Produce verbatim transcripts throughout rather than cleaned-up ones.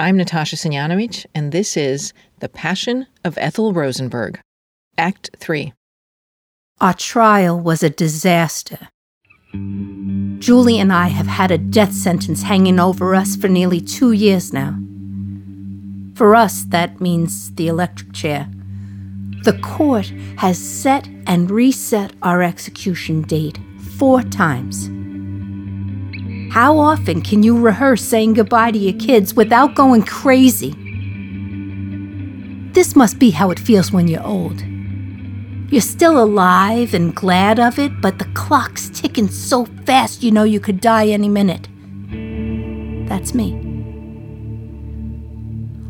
I'm Natasha Sinjanovich, and this is The Passion of Ethel Rosenberg, Act three. Our trial was a disaster. Julie and I have had a death sentence hanging over us for nearly two years now. For us, that means the electric chair. The court has set and reset our execution date four times. How often can you rehearse saying goodbye to your kids without going crazy? This must be how it feels when you're old. You're still alive and glad of it, but the clock's ticking so fast you know you could die any minute. That's me.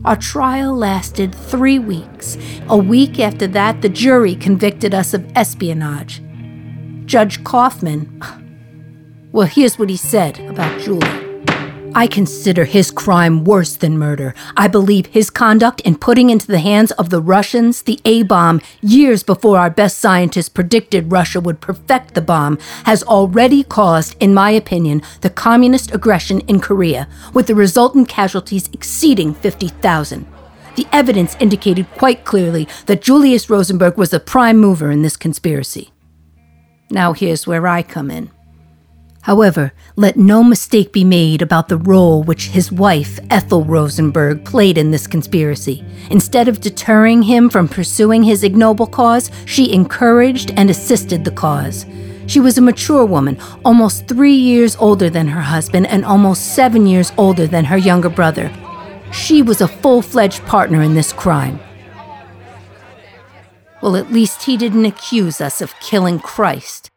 Our trial lasted three weeks. A week after that, the jury convicted us of espionage. Judge Kaufman... Well, here's what he said about Julie. I consider his crime worse than murder. I believe his conduct in putting into the hands of the Russians the A-bomb years before our best scientists predicted Russia would perfect the bomb has already caused, in my opinion, the communist aggression in Korea, with the resultant casualties exceeding fifty thousand. The evidence indicated quite clearly that Julius Rosenberg was the prime mover in this conspiracy. Now here's where I come in. However, let no mistake be made about the role which his wife, Ethel Rosenberg, played in this conspiracy. Instead of deterring him from pursuing his ignoble cause, she encouraged and assisted the cause. She was a mature woman, almost three years older than her husband and almost seven years older than her younger brother. She was a full-fledged partner in this crime. Well, at least he didn't accuse us of killing Christ.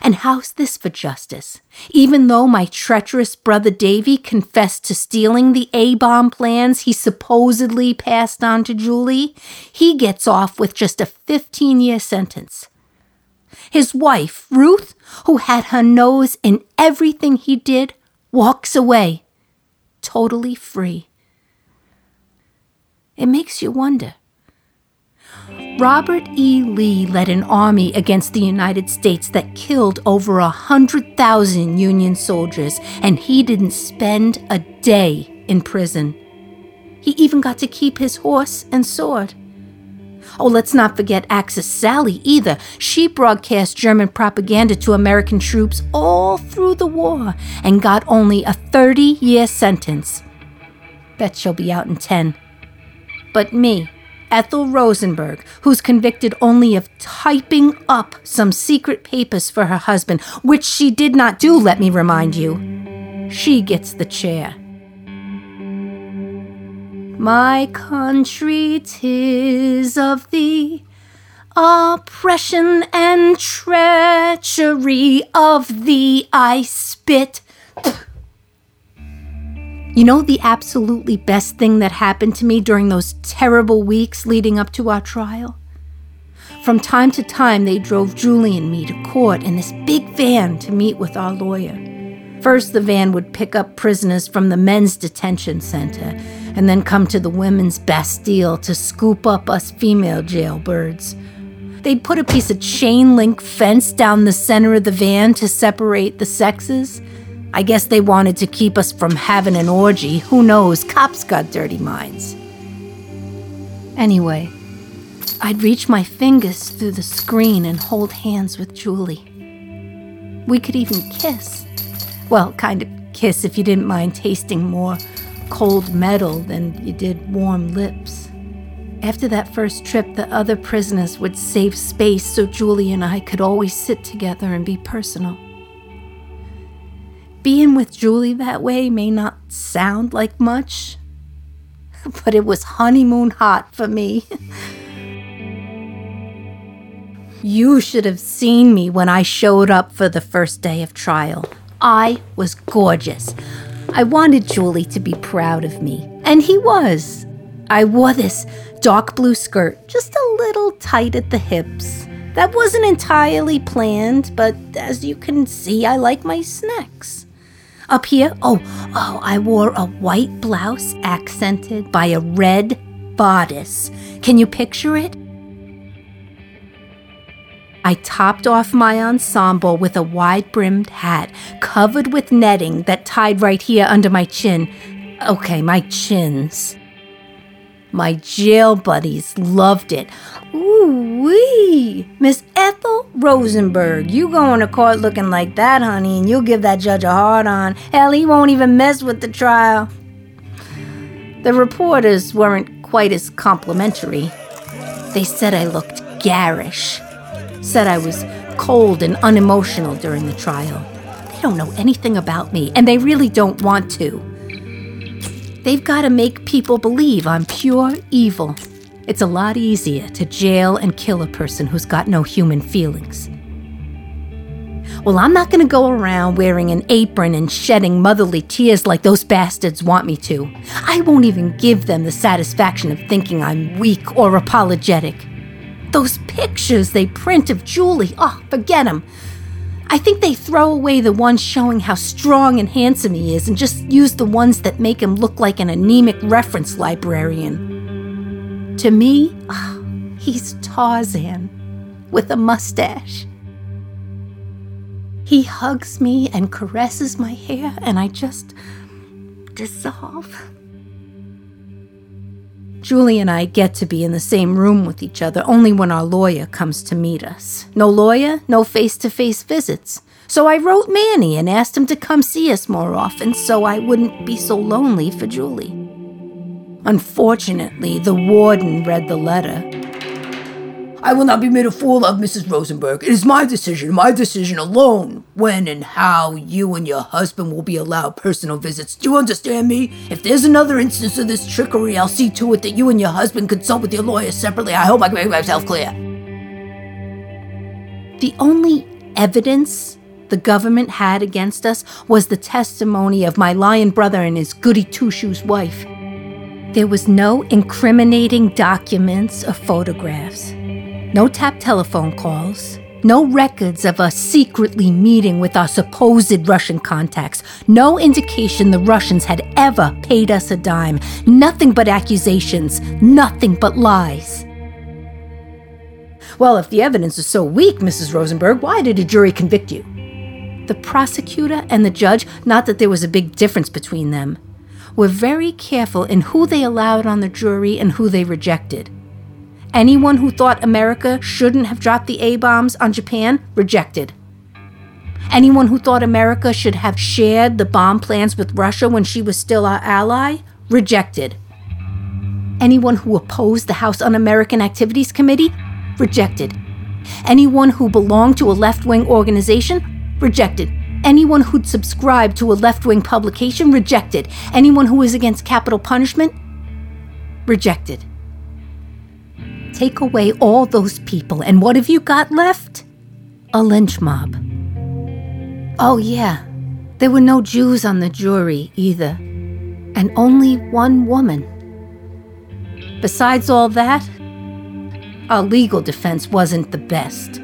And how's this for justice? Even though my treacherous brother Davy confessed to stealing the A-bomb plans he supposedly passed on to Julie, he gets off with just a fifteen-year sentence. His wife, Ruth, who had her nose in everything he did, walks away, totally free. It makes you wonder. Robert E. Lee led an army against the United States that killed over a hundred thousand Union soldiers, and he didn't spend a day in prison. He even got to keep his horse and sword. Oh, let's not forget Axis Sally either. She broadcast German propaganda to American troops all through the war and got only a thirty-year sentence. Bet she'll be out in ten. But me, Ethel Rosenberg, who's convicted only of typing up some secret papers for her husband, which she did not do, let me remind you. She gets the chair. My country, 'tis of thee, oppression and treachery of thee I spit. You know the absolutely best thing that happened to me during those terrible weeks leading up to our trial? From time to time, they drove Julie and me to court in this big van to meet with our lawyer. First, the van would pick up prisoners from the men's detention center and then come to the women's Bastille to scoop up us female jailbirds. They'd put a piece of chain-link fence down the center of the van to separate the sexes. I guess they wanted to keep us from having an orgy. Who knows? Cops got dirty minds. Anyway, I'd reach my fingers through the screen and hold hands with Julie. We could even kiss. Well, kind of kiss if you didn't mind tasting more cold metal than you did warm lips. After that first trip, the other prisoners would save space so Julie and I could always sit together and be personal. Being with Julie that way may not sound like much, but it was honeymoon hot for me. You should have seen me when I showed up for the first day of trial. I was gorgeous. I wanted Julie to be proud of me, and he was. I wore this dark blue skirt, just a little tight at the hips. That wasn't entirely planned, but as you can see, I like my snacks. Up here, oh, oh, I wore a white blouse accented by a red bodice. Can you picture it? I topped off my ensemble with a wide-brimmed hat covered with netting that tied right here under my chin. Okay, my chins. My jail buddies loved it. Ooh-wee! Miss Ethel Rosenberg, you going to court looking like that, honey, and you'll give that judge a hard-on. Hell, he won't even mess with the trial. The reporters weren't quite as complimentary. They said I looked garish. Said I was cold and unemotional during the trial. They don't know anything about me, and they really don't want to. They've got to make people believe I'm pure evil. It's a lot easier to jail and kill a person who's got no human feelings. Well, I'm not going to go around wearing an apron and shedding motherly tears like those bastards want me to. I won't even give them the satisfaction of thinking I'm weak or apologetic. Those pictures they print of Julie, oh, forget 'em. I think they throw away the ones showing how strong and handsome he is and just use the ones that make him look like an anemic reference librarian. To me, oh, he's Tarzan with a mustache. He hugs me and caresses my hair, and I just dissolve. Julie and I get to be in the same room with each other only when our lawyer comes to meet us. No lawyer, no face-to-face visits. So I wrote Manny and asked him to come see us more often so I wouldn't be so lonely for Julie. Unfortunately, the warden read the letter. I will not be made a fool of, Missus Rosenberg. It is my decision, my decision alone, when and how you and your husband will be allowed personal visits. Do you understand me? If there's another instance of this trickery, I'll see to it that you and your husband consult with your lawyer separately. I hope I can make myself clear. The only evidence the government had against us was the testimony of my lion brother and his goody two-shoes wife. There was no incriminating documents or photographs. No tap telephone calls, no records of us secretly meeting with our supposed Russian contacts, no indication the Russians had ever paid us a dime, nothing but accusations, nothing but lies. Well, if the evidence is so weak, Missus Rosenberg, why did a jury convict you? The prosecutor and the judge, not that there was a big difference between them, were very careful in who they allowed on the jury and who they rejected. Anyone who thought America shouldn't have dropped the A-bombs on Japan, rejected. Anyone who thought America should have shared the bomb plans with Russia when she was still our ally, rejected. Anyone who opposed the House Un-American Activities Committee, rejected. Anyone who belonged to a left-wing organization, rejected. Anyone who'd subscribed to a left-wing publication, rejected. Anyone who was against capital punishment, rejected. Take away all those people, and what have you got left? A lynch mob. Oh yeah, there were no Jews on the jury either, and only one woman. Besides all that, our legal defense wasn't the best.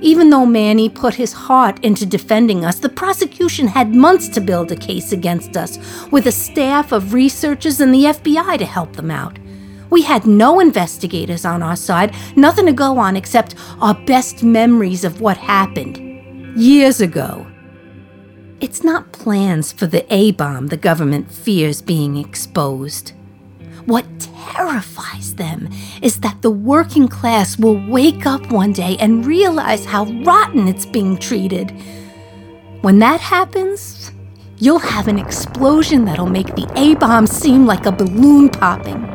Even though Manny put his heart into defending us, the prosecution had months to build a case against us, with a staff of researchers and the F B I to help them out. We had no investigators on our side, nothing to go on except our best memories of what happened years ago. It's not plans for the A-bomb the government fears being exposed. What terrifies them is that the working class will wake up one day and realize how rotten it's being treated. When that happens, you'll have an explosion that'll make the A-bomb seem like a balloon popping.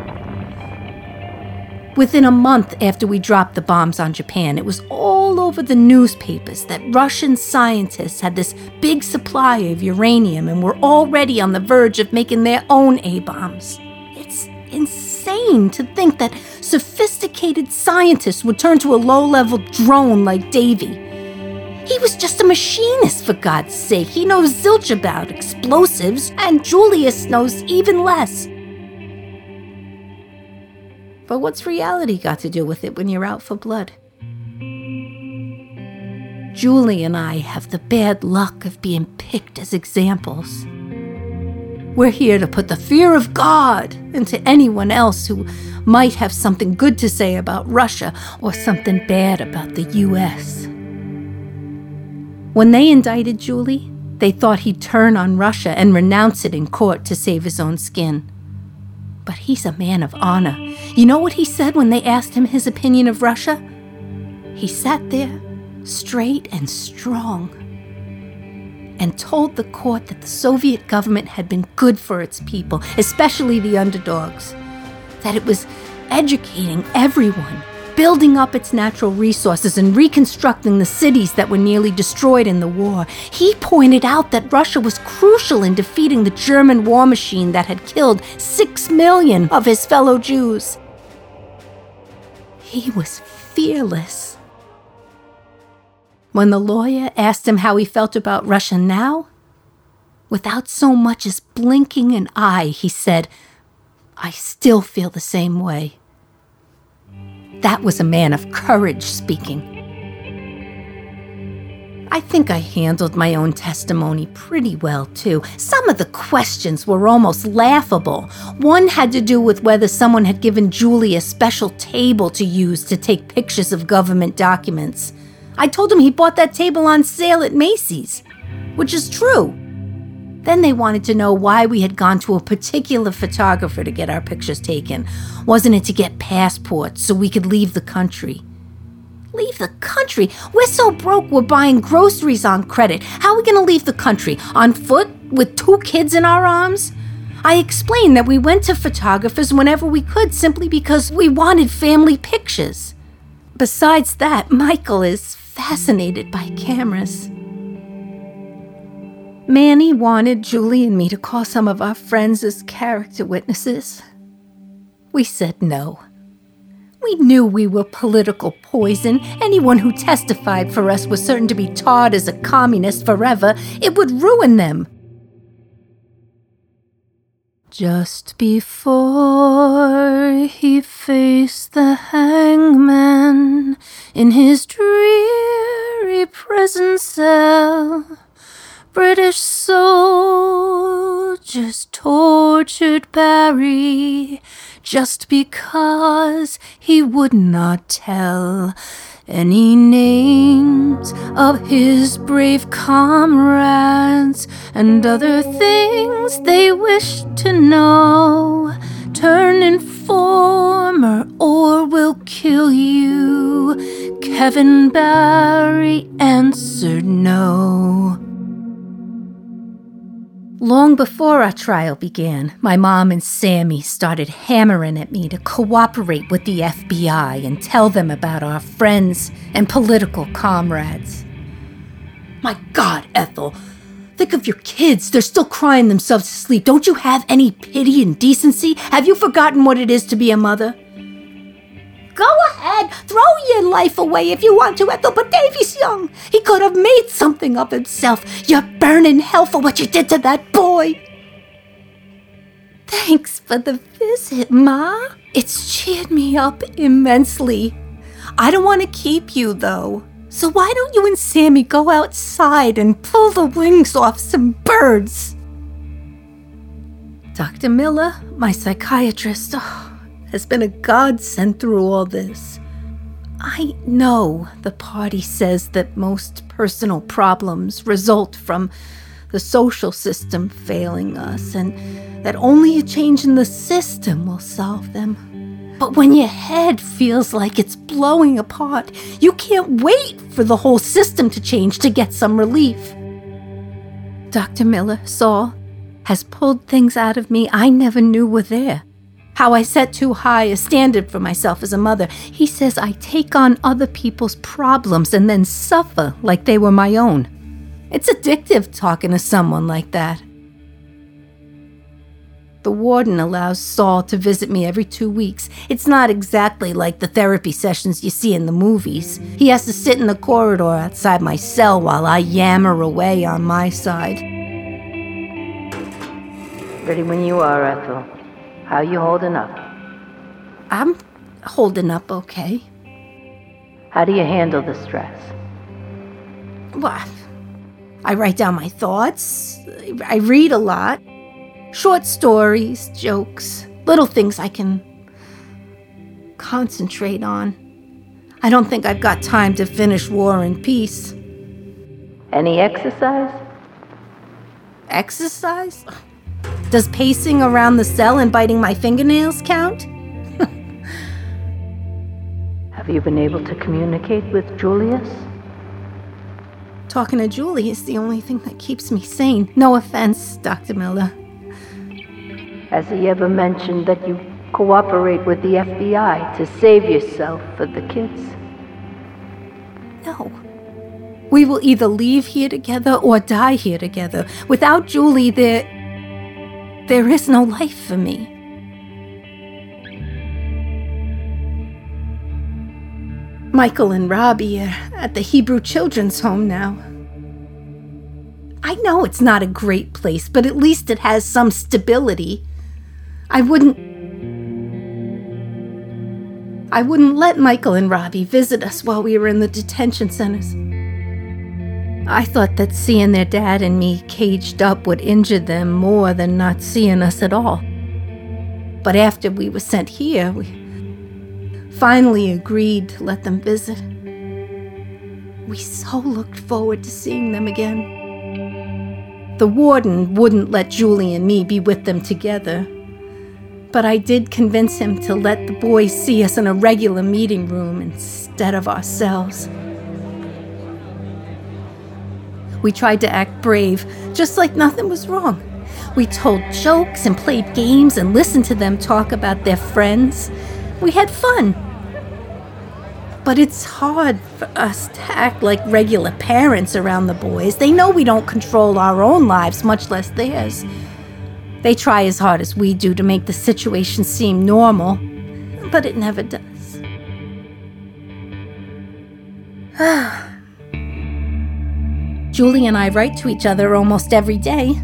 Within a month after we dropped the bombs on Japan, it was all over the newspapers that Russian scientists had this big supply of uranium and were already on the verge of making their own A-bombs. It's insane to think that sophisticated scientists would turn to a low-level drone like Davy. He was just a machinist, for God's sake. He knows zilch about explosives, and Julius knows even less. But what's reality got to do with it when you're out for blood? Julie and I have the bad luck of being picked as examples. We're here to put the fear of God into anyone else who might have something good to say about Russia or something bad about the U S. When they indicted Julie, they thought he'd turn on Russia and renounce it in court to save his own skin. But he's a man of honor. You know what he said when they asked him his opinion of Russia? He sat there, straight and strong, and told the court that the Soviet government had been good for its people, especially the underdogs, that it was educating everyone, building up its natural resources and reconstructing the cities that were nearly destroyed in the war. He pointed out that Russia was crucial in defeating the German war machine that had killed six million of his fellow Jews. He was fearless. When the lawyer asked him how he felt about Russia now, without so much as blinking an eye, he said, "I still feel the same way." That was a man of courage speaking. I think I handled my own testimony pretty well, too. Some of the questions were almost laughable. One had to do with whether someone had given Julie a special table to use to take pictures of government documents. I told him he bought that table on sale at Macy's, which is true. Then they wanted to know why we had gone to a particular photographer to get our pictures taken. Wasn't it to get passports so we could leave the country? Leave the country? We're so broke we're buying groceries on credit. How are we going to leave the country? On foot? With two kids in our arms? I explained that we went to photographers whenever we could simply because we wanted family pictures. Besides that, Michael is fascinated by cameras. Manny wanted Julie and me to call some of our friends as character witnesses. We said no. We knew we were political poison. Anyone who testified for us was certain to be tarred as a communist forever. It would ruin them. Just before he faced the hangman in his dreary prison cell, British soldiers tortured Barry just because he would not tell any names of his brave comrades and other things they wished to know. Turn informer or we'll kill you. Kevin Barry answered no. Long before our trial began, my mom and Sammy started hammering at me to cooperate with the F B I and tell them about our friends and political comrades. My God, Ethel, think of your kids. They're still crying themselves to sleep. Don't you have any pity and decency? Have you forgotten what it is to be a mother? Go ahead, throw your life away if you want to, Ethel, but Davy's young. He could have made something of himself. You're burning hell for what you did to that boy. Thanks for the visit, Ma. It's cheered me up immensely. I don't want to keep you, though. So why don't you and Sammy go outside and pull the wings off some birds? Doctor Miller, my psychiatrist, oh, has been a godsend through all this. I know the party says that most personal problems result from the social system failing us and that only a change in the system will solve them. But when your head feels like it's blowing apart, you can't wait for the whole system to change to get some relief. Doctor Miller, Saul, has pulled things out of me I never knew were there. How I set too high a standard for myself as a mother. He says I take on other people's problems and then suffer like they were my own. It's addictive talking to someone like that. The warden allows Saul to visit me every two weeks. It's not exactly like the therapy sessions you see in the movies. He has to sit in the corridor outside my cell while I yammer away on my side. Ready when you are, Ethel. How are you holding up? I'm holding up okay. How do you handle the stress? Well, I write down my thoughts. I read a lot. Short stories, jokes, little things I can concentrate on. I don't think I've got time to finish War and Peace. Any exercise? Exercise? Does pacing around the cell and biting my fingernails count? Have you been able to communicate with Julius? Talking to Julie is the only thing that keeps me sane. No offense, Doctor Miller. Has he ever mentioned that you cooperate with the F B I to save yourself for the kids? No. We will either leave here together or die here together. Without Julie, there... there is no life for me. Michael and Robbie are at the Hebrew Children's Home now. I know it's not a great place, but at least it has some stability. I wouldn't... I wouldn't let Michael and Robbie visit us while we were in the detention centers. I thought that seeing their dad and me caged up would injure them more than not seeing us at all. But after we were sent here, we finally agreed to let them visit. We so looked forward to seeing them again. The warden wouldn't let Julie and me be with them together, but I did convince him to let the boys see us in a regular meeting room instead of our cells. We tried to act brave, just like nothing was wrong. We told jokes and played games and listened to them talk about their friends. We had fun. But it's hard for us to act like regular parents around the boys. They know we don't control our own lives, much less theirs. They try as hard as we do to make the situation seem normal, but it never does. Julie and I write to each other almost every day.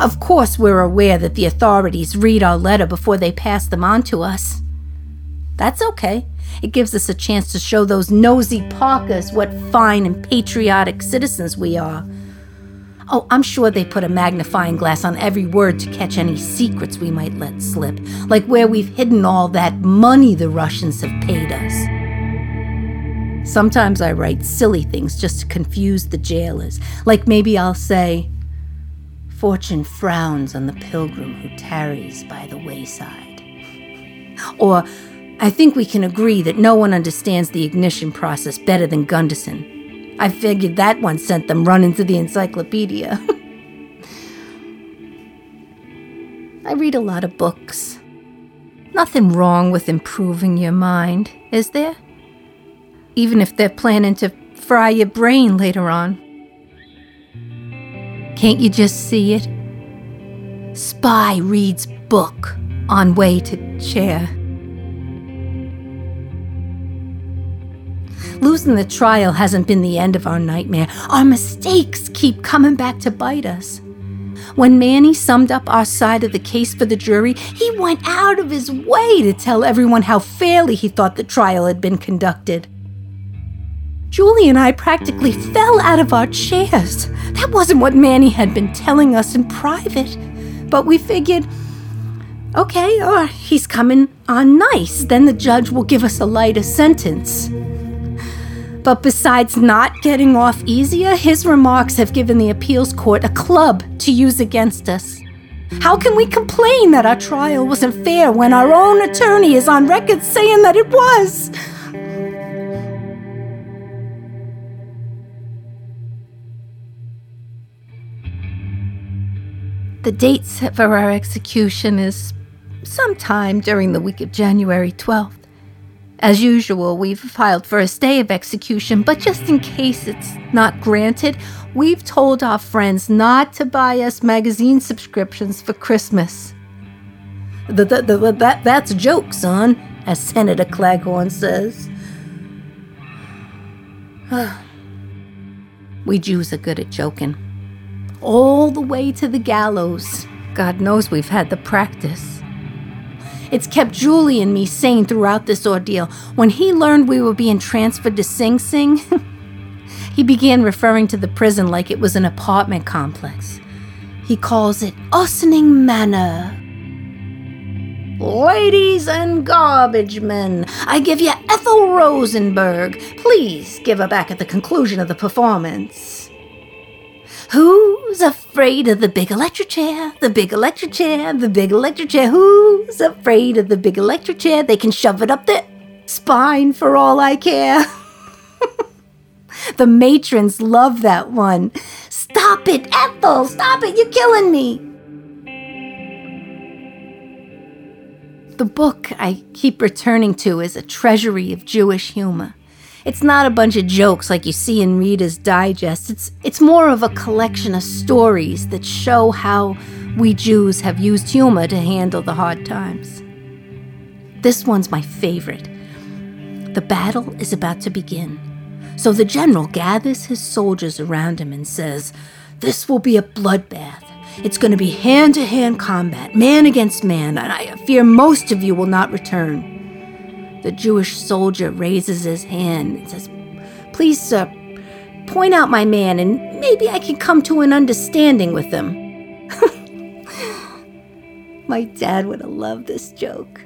Of course, we're aware that the authorities read our letter before they pass them on to us. That's okay. It gives us a chance to show those nosy Parkers what fine and patriotic citizens we are. Oh, I'm sure they put a magnifying glass on every word to catch any secrets we might let slip, like where we've hidden all that money the Russians have paid us. Sometimes I write silly things just to confuse the jailers, like maybe I'll say, "Fortune frowns on the pilgrim who tarries by the wayside." Or, "I think we can agree that no one understands the ignition process better than Gunderson. I figured that one sent them running to the encyclopedia." I read a lot of books. Nothing wrong with improving your mind, is there? Even if they're planning to fry your brain later on. Can't you just see it? Spy reads book on way to chair. Losing the trial hasn't been the end of our nightmare. Our mistakes keep coming back to bite us. When Manny summed up our side of the case for the jury, he went out of his way to tell everyone how fairly he thought the trial had been conducted. Julie and I practically fell out of our chairs. That wasn't what Manny had been telling us in private. But we figured, okay, all right, he's coming on nice. Then the judge will give us a lighter sentence. But besides not getting off easier, his remarks have given the appeals court a club to use against us. How can we complain that our trial wasn't fair when our own attorney is on record saying that it was? The date set for our execution is sometime during the week of January twelfth. As usual, we've filed for a stay of execution, but just in case it's not granted, we've told our friends not to buy us magazine subscriptions for Christmas. The, the, the, that, that's a joke, son, as Senator Claghorn says. We Jews are good at joking. All the way to the gallows. God knows we've had the practice. It's kept Julie and me sane throughout this ordeal. When he learned we were being transferred to Sing Sing, he began referring to the prison like it was an apartment complex. He calls it Ossining Manor. Ladies and garbage men, I give you Ethel Rosenberg. Please give her back at the conclusion of the performance. Who's afraid of the big electric chair? The big electric chair, the big electric chair. Who's afraid of the big electric chair? They can shove it up their spine for all I care. The matrons love that one. Stop it, Ethel! Stop it! You're killing me! The book I keep returning to is A Treasury of Jewish Humor. It's not a bunch of jokes like you see in Reader's Digest. It's, it's more of a collection of stories that show how we Jews have used humor to handle the hard times. This one's my favorite. The battle is about to begin. So the general gathers his soldiers around him and says, "This will be a bloodbath. It's going to be hand-to-hand combat, man against man, and I fear most of you will not return." The Jewish soldier raises his hand and says, "Please, sir, point out my man, and maybe I can come to an understanding with him." My dad would have loved this joke.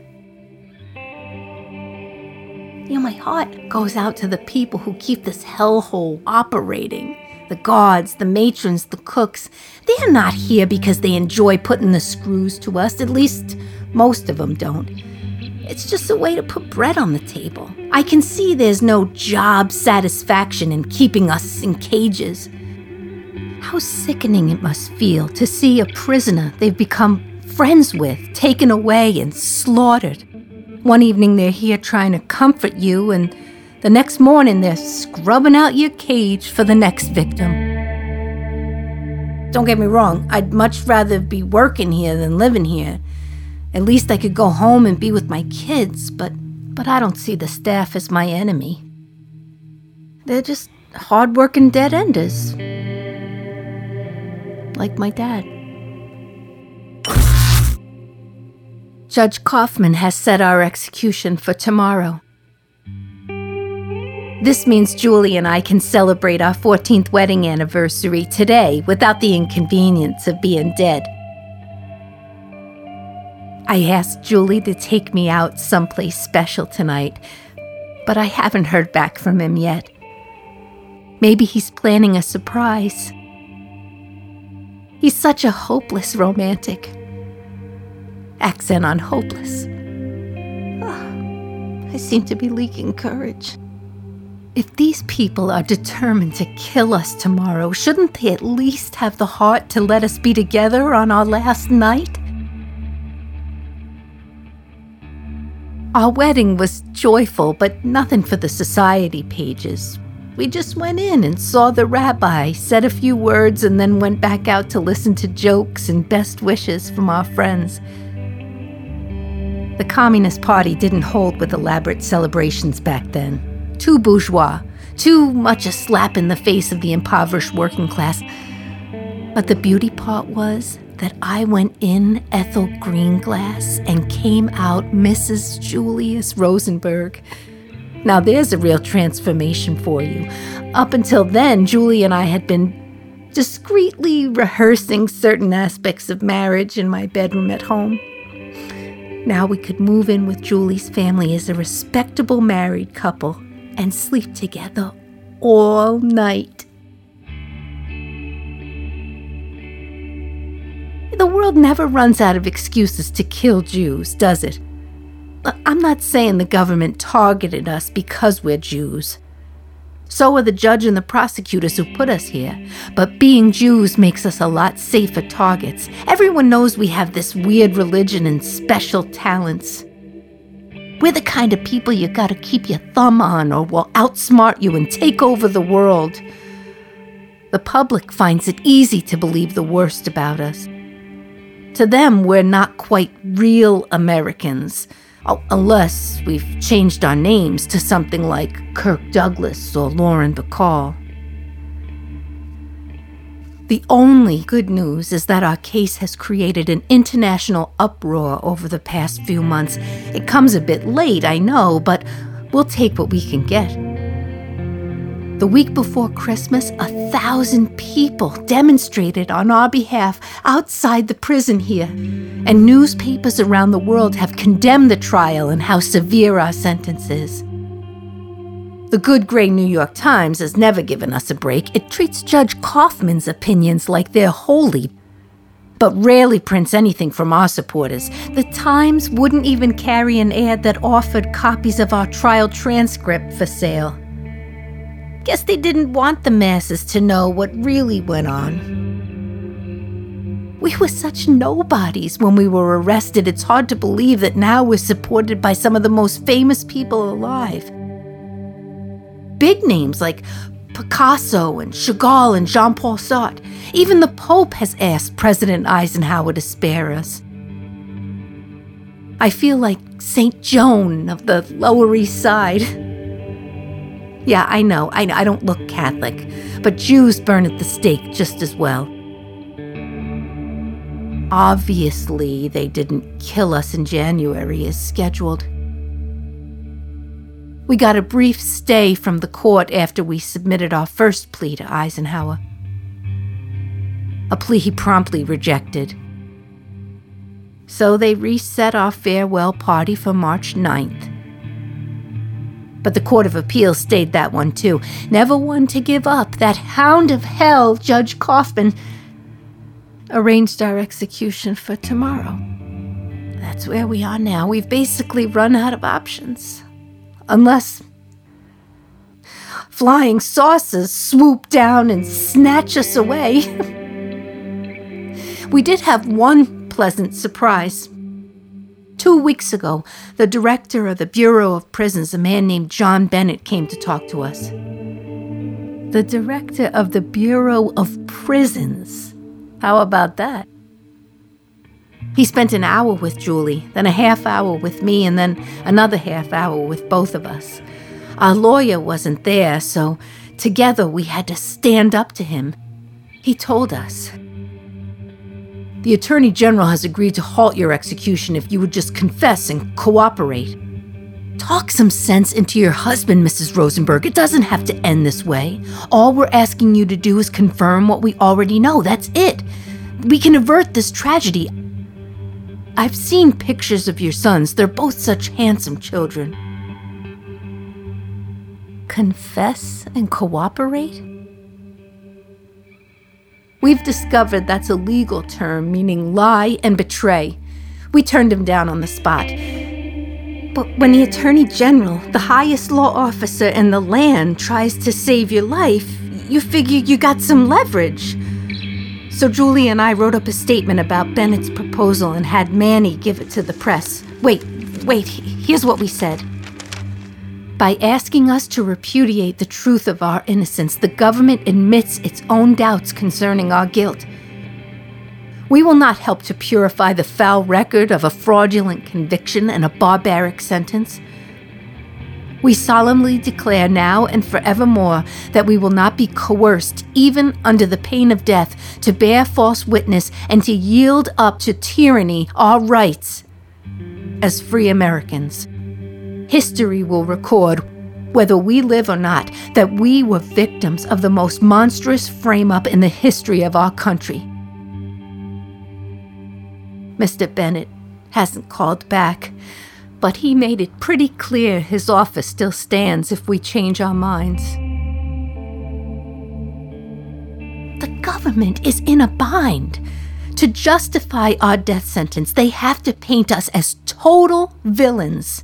You know, my heart goes out to the people who keep this hellhole operating. The guards, the matrons, the cooks, they're not here because they enjoy putting the screws to us. At least most of them don't. It's just a way to put bread on the table. I can see there's no job satisfaction in keeping us in cages. How sickening it must feel to see a prisoner they've become friends with taken away and slaughtered. One evening they're here trying to comfort you, and the next morning, they're scrubbing out your cage for the next victim. Don't get me wrong, I'd much rather be working here than living here. At least I could go home and be with my kids, but, but I don't see the staff as my enemy. They're just hard-working dead-enders. Like my dad. Judge Kaufman has set our execution for tomorrow. This means Julie and I can celebrate our fourteenth wedding anniversary today without the inconvenience of being dead. I asked Julie to take me out someplace special tonight, but I haven't heard back from him yet. Maybe he's planning a surprise. He's such a hopeless romantic. Accent on hopeless. Oh, I seem to be leaking courage. If these people are determined to kill us tomorrow, shouldn't they at least have the heart to let us be together on our last night? Our wedding was joyful, but nothing for the society pages. We just went in and saw the rabbi, said a few words, and then went back out to listen to jokes and best wishes from our friends. The Communist Party didn't hold with elaborate celebrations back then. Too bourgeois, too much a slap in the face of the impoverished working class. But the beauty part was that I went in Ethel Greenglass and came out Missus Julius Rosenberg. Now there's a real transformation for you. Up until then, Julie and I had been discreetly rehearsing certain aspects of marriage in my bedroom at home. Now we could move in with Julie's family as a respectable married couple and sleep together all night. The world never runs out of excuses to kill Jews, does it? I'm not saying the government targeted us because we're Jews. So are the judge and the prosecutors who put us here. But being Jews makes us a lot safer targets. Everyone knows we have this weird religion and special talents. We're the kind of people you gotta keep your thumb on or we'll outsmart you and take over the world. The public finds it easy to believe the worst about us. To them, we're not quite real Americans, oh, unless we've changed our names to something like Kirk Douglas or Lauren Bacall. The only good news is that our case has created an international uproar over the past few months. It comes a bit late, I know, but we'll take what we can get. The week before Christmas, a thousand people demonstrated on our behalf outside the prison here, and newspapers around the world have condemned the trial and how severe our sentence is. The good gray New York Times has never given us a break. It treats Judge Kaufman's opinions like they're holy, but rarely prints anything from our supporters. The Times wouldn't even carry an ad that offered copies of our trial transcript for sale. Guess they didn't want the masses to know what really went on. We were such nobodies when we were arrested. It's hard to believe that now we're supported by some of the most famous people alive. Big names like Picasso and Chagall and Jean-Paul Sartre. Even the Pope has asked President Eisenhower to spare us. I feel like Saint Joan of the Lower East Side. Yeah, I know, I, I don't look Catholic, but Jews burn at the stake just as well. Obviously, they didn't kill us in January as scheduled. We got a brief stay from the court after we submitted our first plea to Eisenhower. A plea he promptly rejected. So they reset our farewell party for March ninth. But the Court of Appeals stayed that one too. Never one to give up. That hound of hell, Judge Kaufman, arranged our execution for tomorrow. That's where we are now. We've basically run out of options. Unless flying saucers swoop down and snatch us away. We did have one pleasant surprise. Two weeks ago, the director of the Bureau of Prisons, a man named John Bennett, came to talk to us. The director of the Bureau of Prisons. How about that? He spent an hour with Julie, then a half hour with me, and then another half hour with both of us. Our lawyer wasn't there, so together we had to stand up to him. He told us, "The Attorney General has agreed to halt your execution if you would just confess and cooperate. Talk some sense into your husband, Missus Rosenberg. It doesn't have to end this way. All we're asking you to do is confirm what we already know. That's it. We can avert this tragedy. I've seen pictures of your sons. They're both such handsome children." Confess and cooperate? We've discovered that's a legal term meaning lie and betray. We turned him down on the spot. But when the Attorney General, the highest law officer in the land, tries to save your life, you figure you got some leverage. So Julie and I wrote up a statement about Bennett's proposal and had Manny give it to the press. Wait, wait, here's what we said. "By asking us to repudiate the truth of our innocence, the government admits its own doubts concerning our guilt. We will not help to purify the foul record of a fraudulent conviction and a barbaric sentence. We solemnly declare now and forevermore that we will not be coerced, even under the pain of death, to bear false witness and to yield up to tyranny our rights as free Americans. History will record, whether we live or not, that we were victims of the most monstrous frame-up in the history of our country." Mister Bennett hasn't called back, but he made it pretty clear his offer still stands if we change our minds. The government is in a bind. To justify our death sentence, they have to paint us as total villains.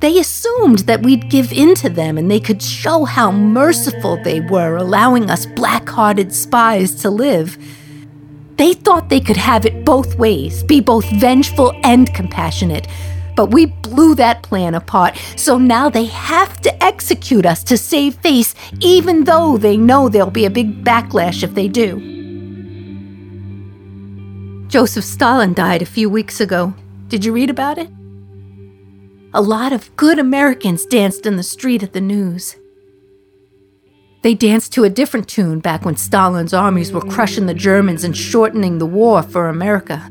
They assumed that we'd give in to them and they could show how merciful they were, allowing us black-hearted spies to live. They thought they could have it both ways, be both vengeful and compassionate. But we blew that plan apart, so now they have to execute us to save face, even though they know there'll be a big backlash if they do. Joseph Stalin died a few weeks ago. Did you read about it? A lot of good Americans danced in the street at the news. They danced to a different tune back when Stalin's armies were crushing the Germans and shortening the war for America.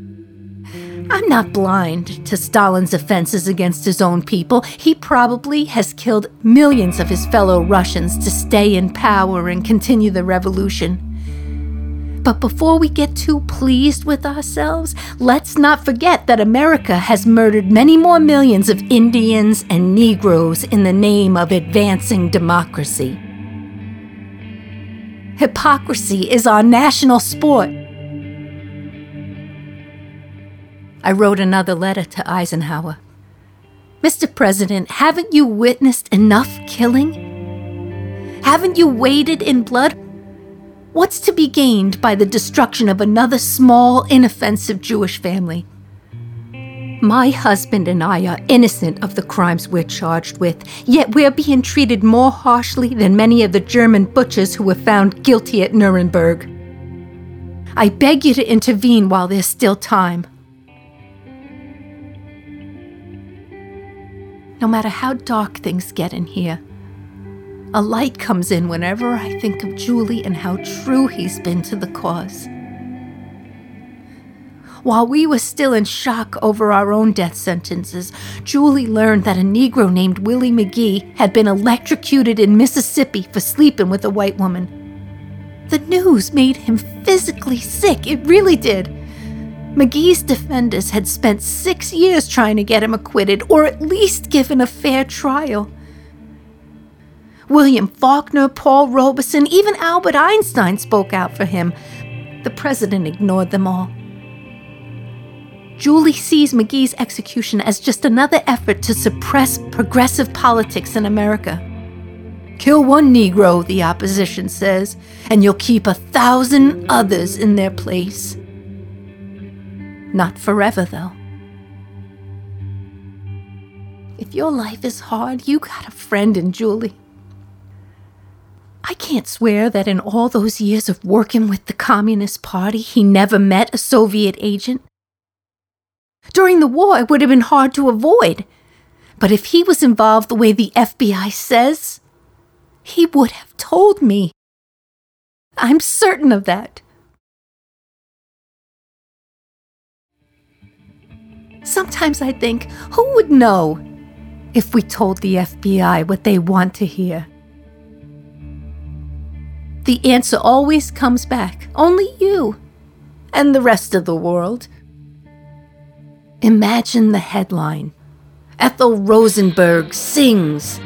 I'm not blind to Stalin's offenses against his own people. He probably has killed millions of his fellow Russians to stay in power and continue the revolution. But before we get too pleased with ourselves, let's not forget that America has murdered many more millions of Indians and Negroes in the name of advancing democracy. Hypocrisy is our national sport. I wrote another letter to Eisenhower. Mister President, haven't you witnessed enough killing? Haven't you waded in blood? What's to be gained by the destruction of another small, inoffensive Jewish family? My husband and I are innocent of the crimes we're charged with, yet we're being treated more harshly than many of the German butchers who were found guilty at Nuremberg. I beg you to intervene while there's still time. No matter how dark things get in here, a light comes in whenever I think of Julie and how true he's been to the cause. While we were still in shock over our own death sentences, Julie learned that a Negro named Willie McGee had been electrocuted in Mississippi for sleeping with a white woman. The news made him physically sick. It really did. McGee's defenders had spent six years trying to get him acquitted, or at least given a fair trial. William Faulkner, Paul Robeson, even Albert Einstein spoke out for him. The president ignored them all. Julie sees McGee's execution as just another effort to suppress progressive politics in America. Kill one Negro, the opposition says, and you'll keep a thousand others in their place. Not forever, though. If your life is hard, you got a friend in Julie. I can't swear that in all those years of working with the Communist Party, he never met a Soviet agent. During the war, it would have been hard to avoid. But if he was involved the way the F B I says, he would have told me. I'm certain of that. Sometimes I think, who would know if we told the F B I what they want to hear? The answer always comes back, only you and the rest of the world. Imagine the headline, Ethel Rosenberg sings.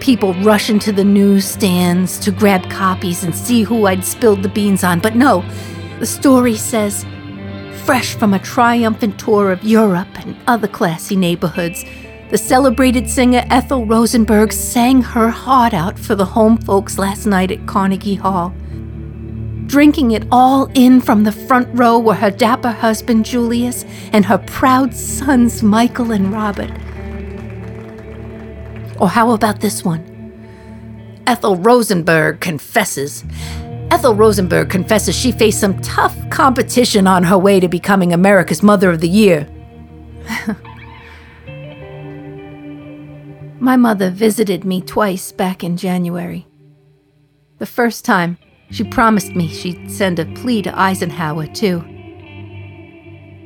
People rush into the newsstands to grab copies and see who I'd spilled the beans on, but no, the story says, fresh from a triumphant tour of Europe and other classy neighborhoods, the celebrated singer Ethel Rosenberg sang her heart out for the home folks last night at Carnegie Hall. Drinking it all in from the front row were her dapper husband Julius and her proud sons Michael and Robert. Or how about this one? Ethel Rosenberg confesses. Ethel Rosenberg confesses she faced some tough competition on her way to becoming America's Mother of the Year. My mother visited me twice back in January. The first time, she promised me she'd send a plea to Eisenhower, too.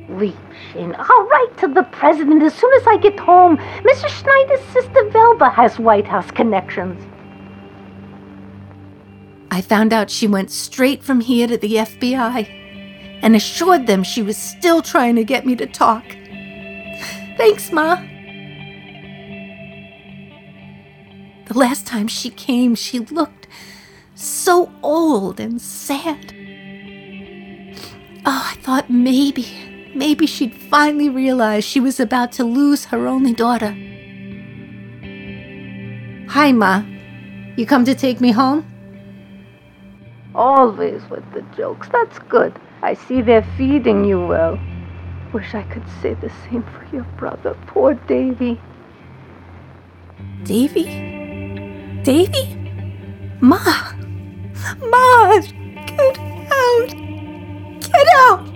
Reach in. I'll write to the president as soon as I get home. Missus Schneider's sister Velba has White House connections. I found out she went straight from here to the F B I and assured them she was still trying to get me to talk. Thanks, Ma. The last time she came, she looked so old and sad. Oh, I thought maybe, maybe she'd finally realize she was about to lose her only daughter. Hi, Ma. You come to take me home? Always with the jokes. That's good. I see they're feeding you well. Wish I could say the same for your brother. Poor Davy. Davy? Davy? Ma! Ma! Get out! Get out!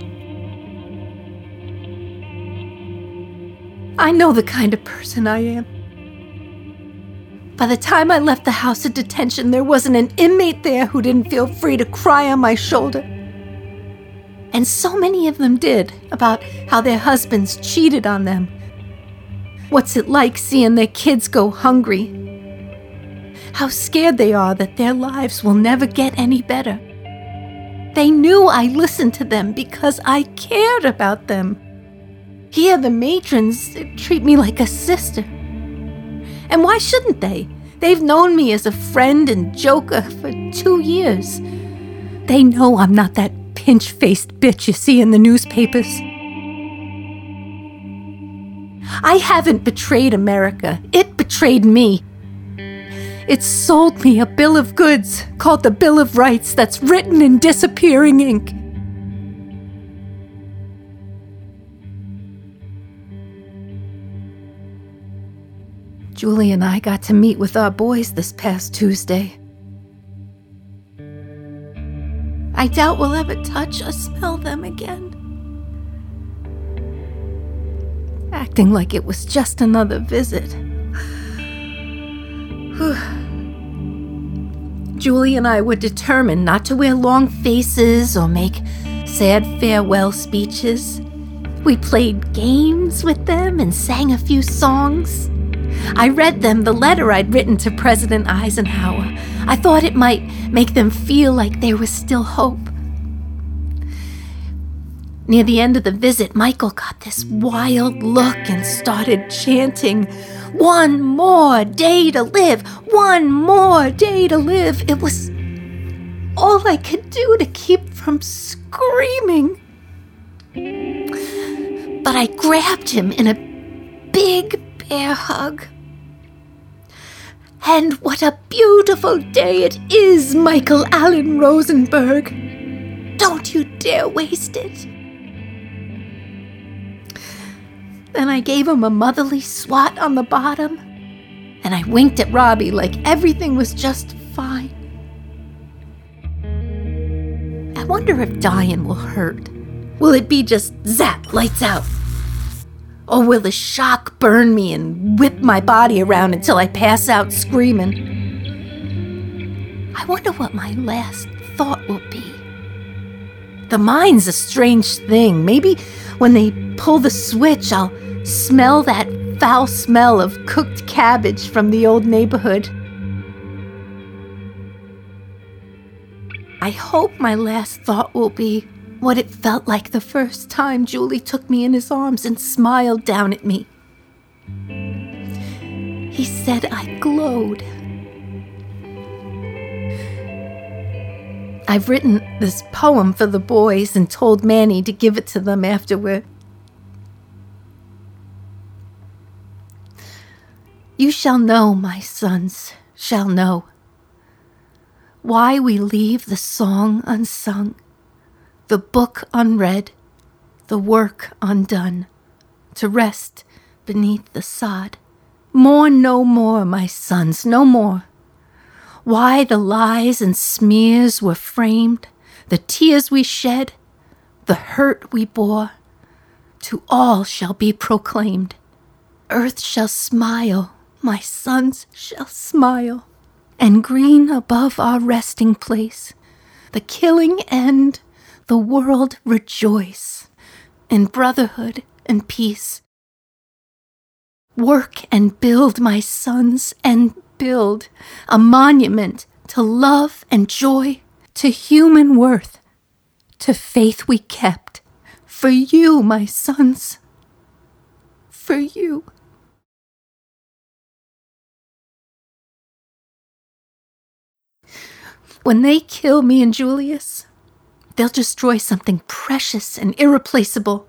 I know the kind of person I am. By the time I left the house of detention, there wasn't an inmate there who didn't feel free to cry on my shoulder. And so many of them did, about how their husbands cheated on them. What's it like seeing their kids go hungry? How scared they are that their lives will never get any better. They knew I listened to them because I cared about them. Here the matrons treat me like a sister. And why shouldn't they? They've known me as a friend and joker for two years. They know I'm not that pinch-faced bitch you see in the newspapers. I haven't betrayed America. It betrayed me. It sold me a bill of goods called the Bill of Rights that's written in disappearing ink. Julie and I got to meet with our boys this past Tuesday. I doubt we'll ever touch or smell them again. Acting like it was just another visit. Julie and I were determined not to wear long faces or make sad farewell speeches. We played games with them and sang a few songs. I read them the letter I'd written to President Eisenhower. I thought it might make them feel like there was still hope. Near the end of the visit, Michael got this wild look and started chanting, "One more day to live! One more day to live!" It was all I could do to keep from screaming. But I grabbed him in a big bear hug. And what a beautiful day it is, Michael Allen Rosenberg. Don't you dare waste it. Then I gave him a motherly swat on the bottom, and I winked at Robbie like everything was just fine. I wonder if dying will hurt. Will it be just zap, lights out? Or will the shock burn me and whip my body around until I pass out screaming? I wonder what my last thought will be. The mind's a strange thing. Maybe when they pull the switch, I'll smell that foul smell of cooked cabbage from the old neighborhood. I hope my last thought will be what it felt like the first time Julie took me in his arms and smiled down at me. He said I glowed. I've written this poem for the boys and told Manny to give it to them afterward. You shall know, my sons, shall know, why we leave the song unsung, the book unread, the work undone, to rest beneath the sod. Mourn no more, my sons, no more. Why the lies and smears were framed, the tears we shed, the hurt we bore, to all shall be proclaimed. Earth shall smile, my sons shall smile, and green above our resting place, the killing end, the world rejoice, in brotherhood and peace. Work and build, my sons, and build a monument to love and joy, to human worth, to faith we kept. For you, my sons, for you. When they kill me and Julius, they'll destroy something precious and irreplaceable.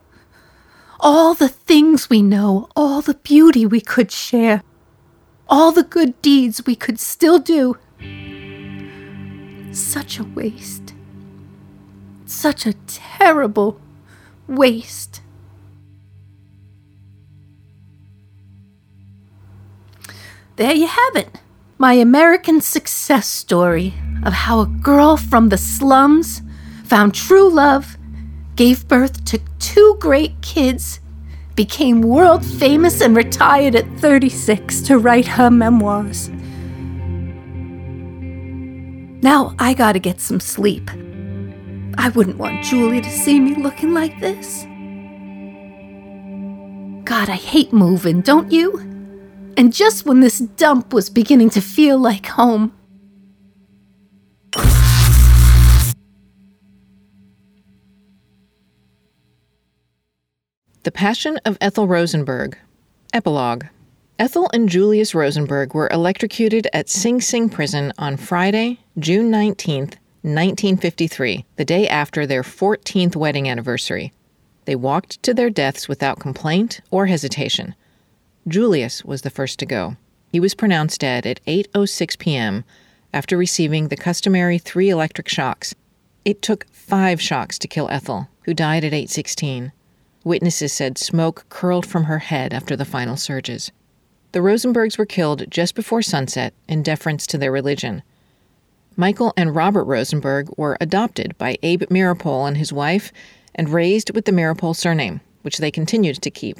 All the things we know, all the beauty we could share, all the good deeds we could still do. Such a waste. Such a terrible waste. There you have it. My American success story of how a girl from the slums found true love, gave birth to two great kids, became world famous, and retired at thirty-six to write her memoirs. Now I gotta get some sleep. I wouldn't want Julie to see me looking like this. God, I hate moving, don't you? And just when this dump was beginning to feel like home. The Passion of Ethel Rosenberg. Epilogue. Ethel and Julius Rosenberg were electrocuted at Sing Sing prison on Friday, June nineteenth, nineteen fifty-three, the day after their fourteenth wedding anniversary. They walked to their deaths without complaint or hesitation. Julius was the first to go. He was pronounced dead at eight oh six p.m. after receiving the customary three electric shocks. It took five shocks to kill Ethel, who died at eight sixteen. Witnesses said smoke curled from her head after the final surges. The Rosenbergs were killed just before sunset in deference to their religion. Michael and Robert Rosenberg were adopted by Abe Mirapol and his wife and raised with the Mirapol surname, which they continued to keep.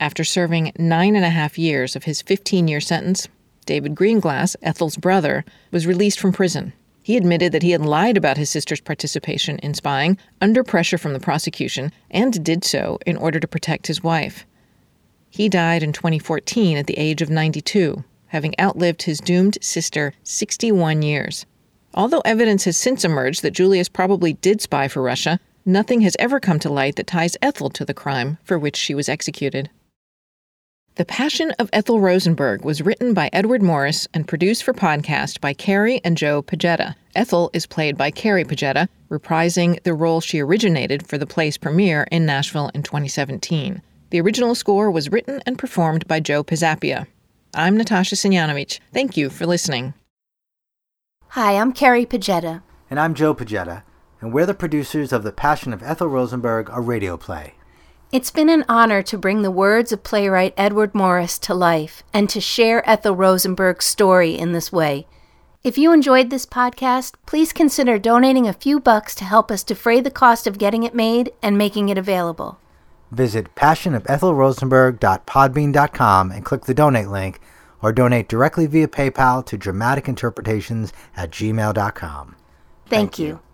After serving nine and a half years of his fifteen-year sentence, David Greenglass, Ethel's brother, was released from prison. He admitted that he had lied about his sister's participation in spying under pressure from the prosecution and did so in order to protect his wife. He died in twenty fourteen at the age of ninety-two, having outlived his doomed sister sixty-one years. Although evidence has since emerged that Julius probably did spy for Russia, nothing has ever come to light that ties Ethel to the crime for which she was executed. The Passion of Ethel Rosenberg was written by Edward Morris and produced for podcast by Carrie and Joe Pajetta. Ethel is played by Carrie Pajetta, reprising the role she originated for the play's premiere in Nashville in twenty seventeen. The original score was written and performed by Joe Pisapia. I'm Natasha Sinjanovich. Thank you for listening. Hi, I'm Carrie Pajetta. And I'm Joe Pajetta. And we're the producers of The Passion of Ethel Rosenberg, a radio play. It's been an honor to bring the words of playwright Edward Morris to life and to share Ethel Rosenberg's story in this way. If you enjoyed this podcast, please consider donating a few bucks to help us defray the cost of getting it made and making it available. Visit passion of ethel rosenberg dot podbean dot com and click the donate link, or donate directly via PayPal to dramaticinterpretations at gmail dot com. Thank, Thank you. you.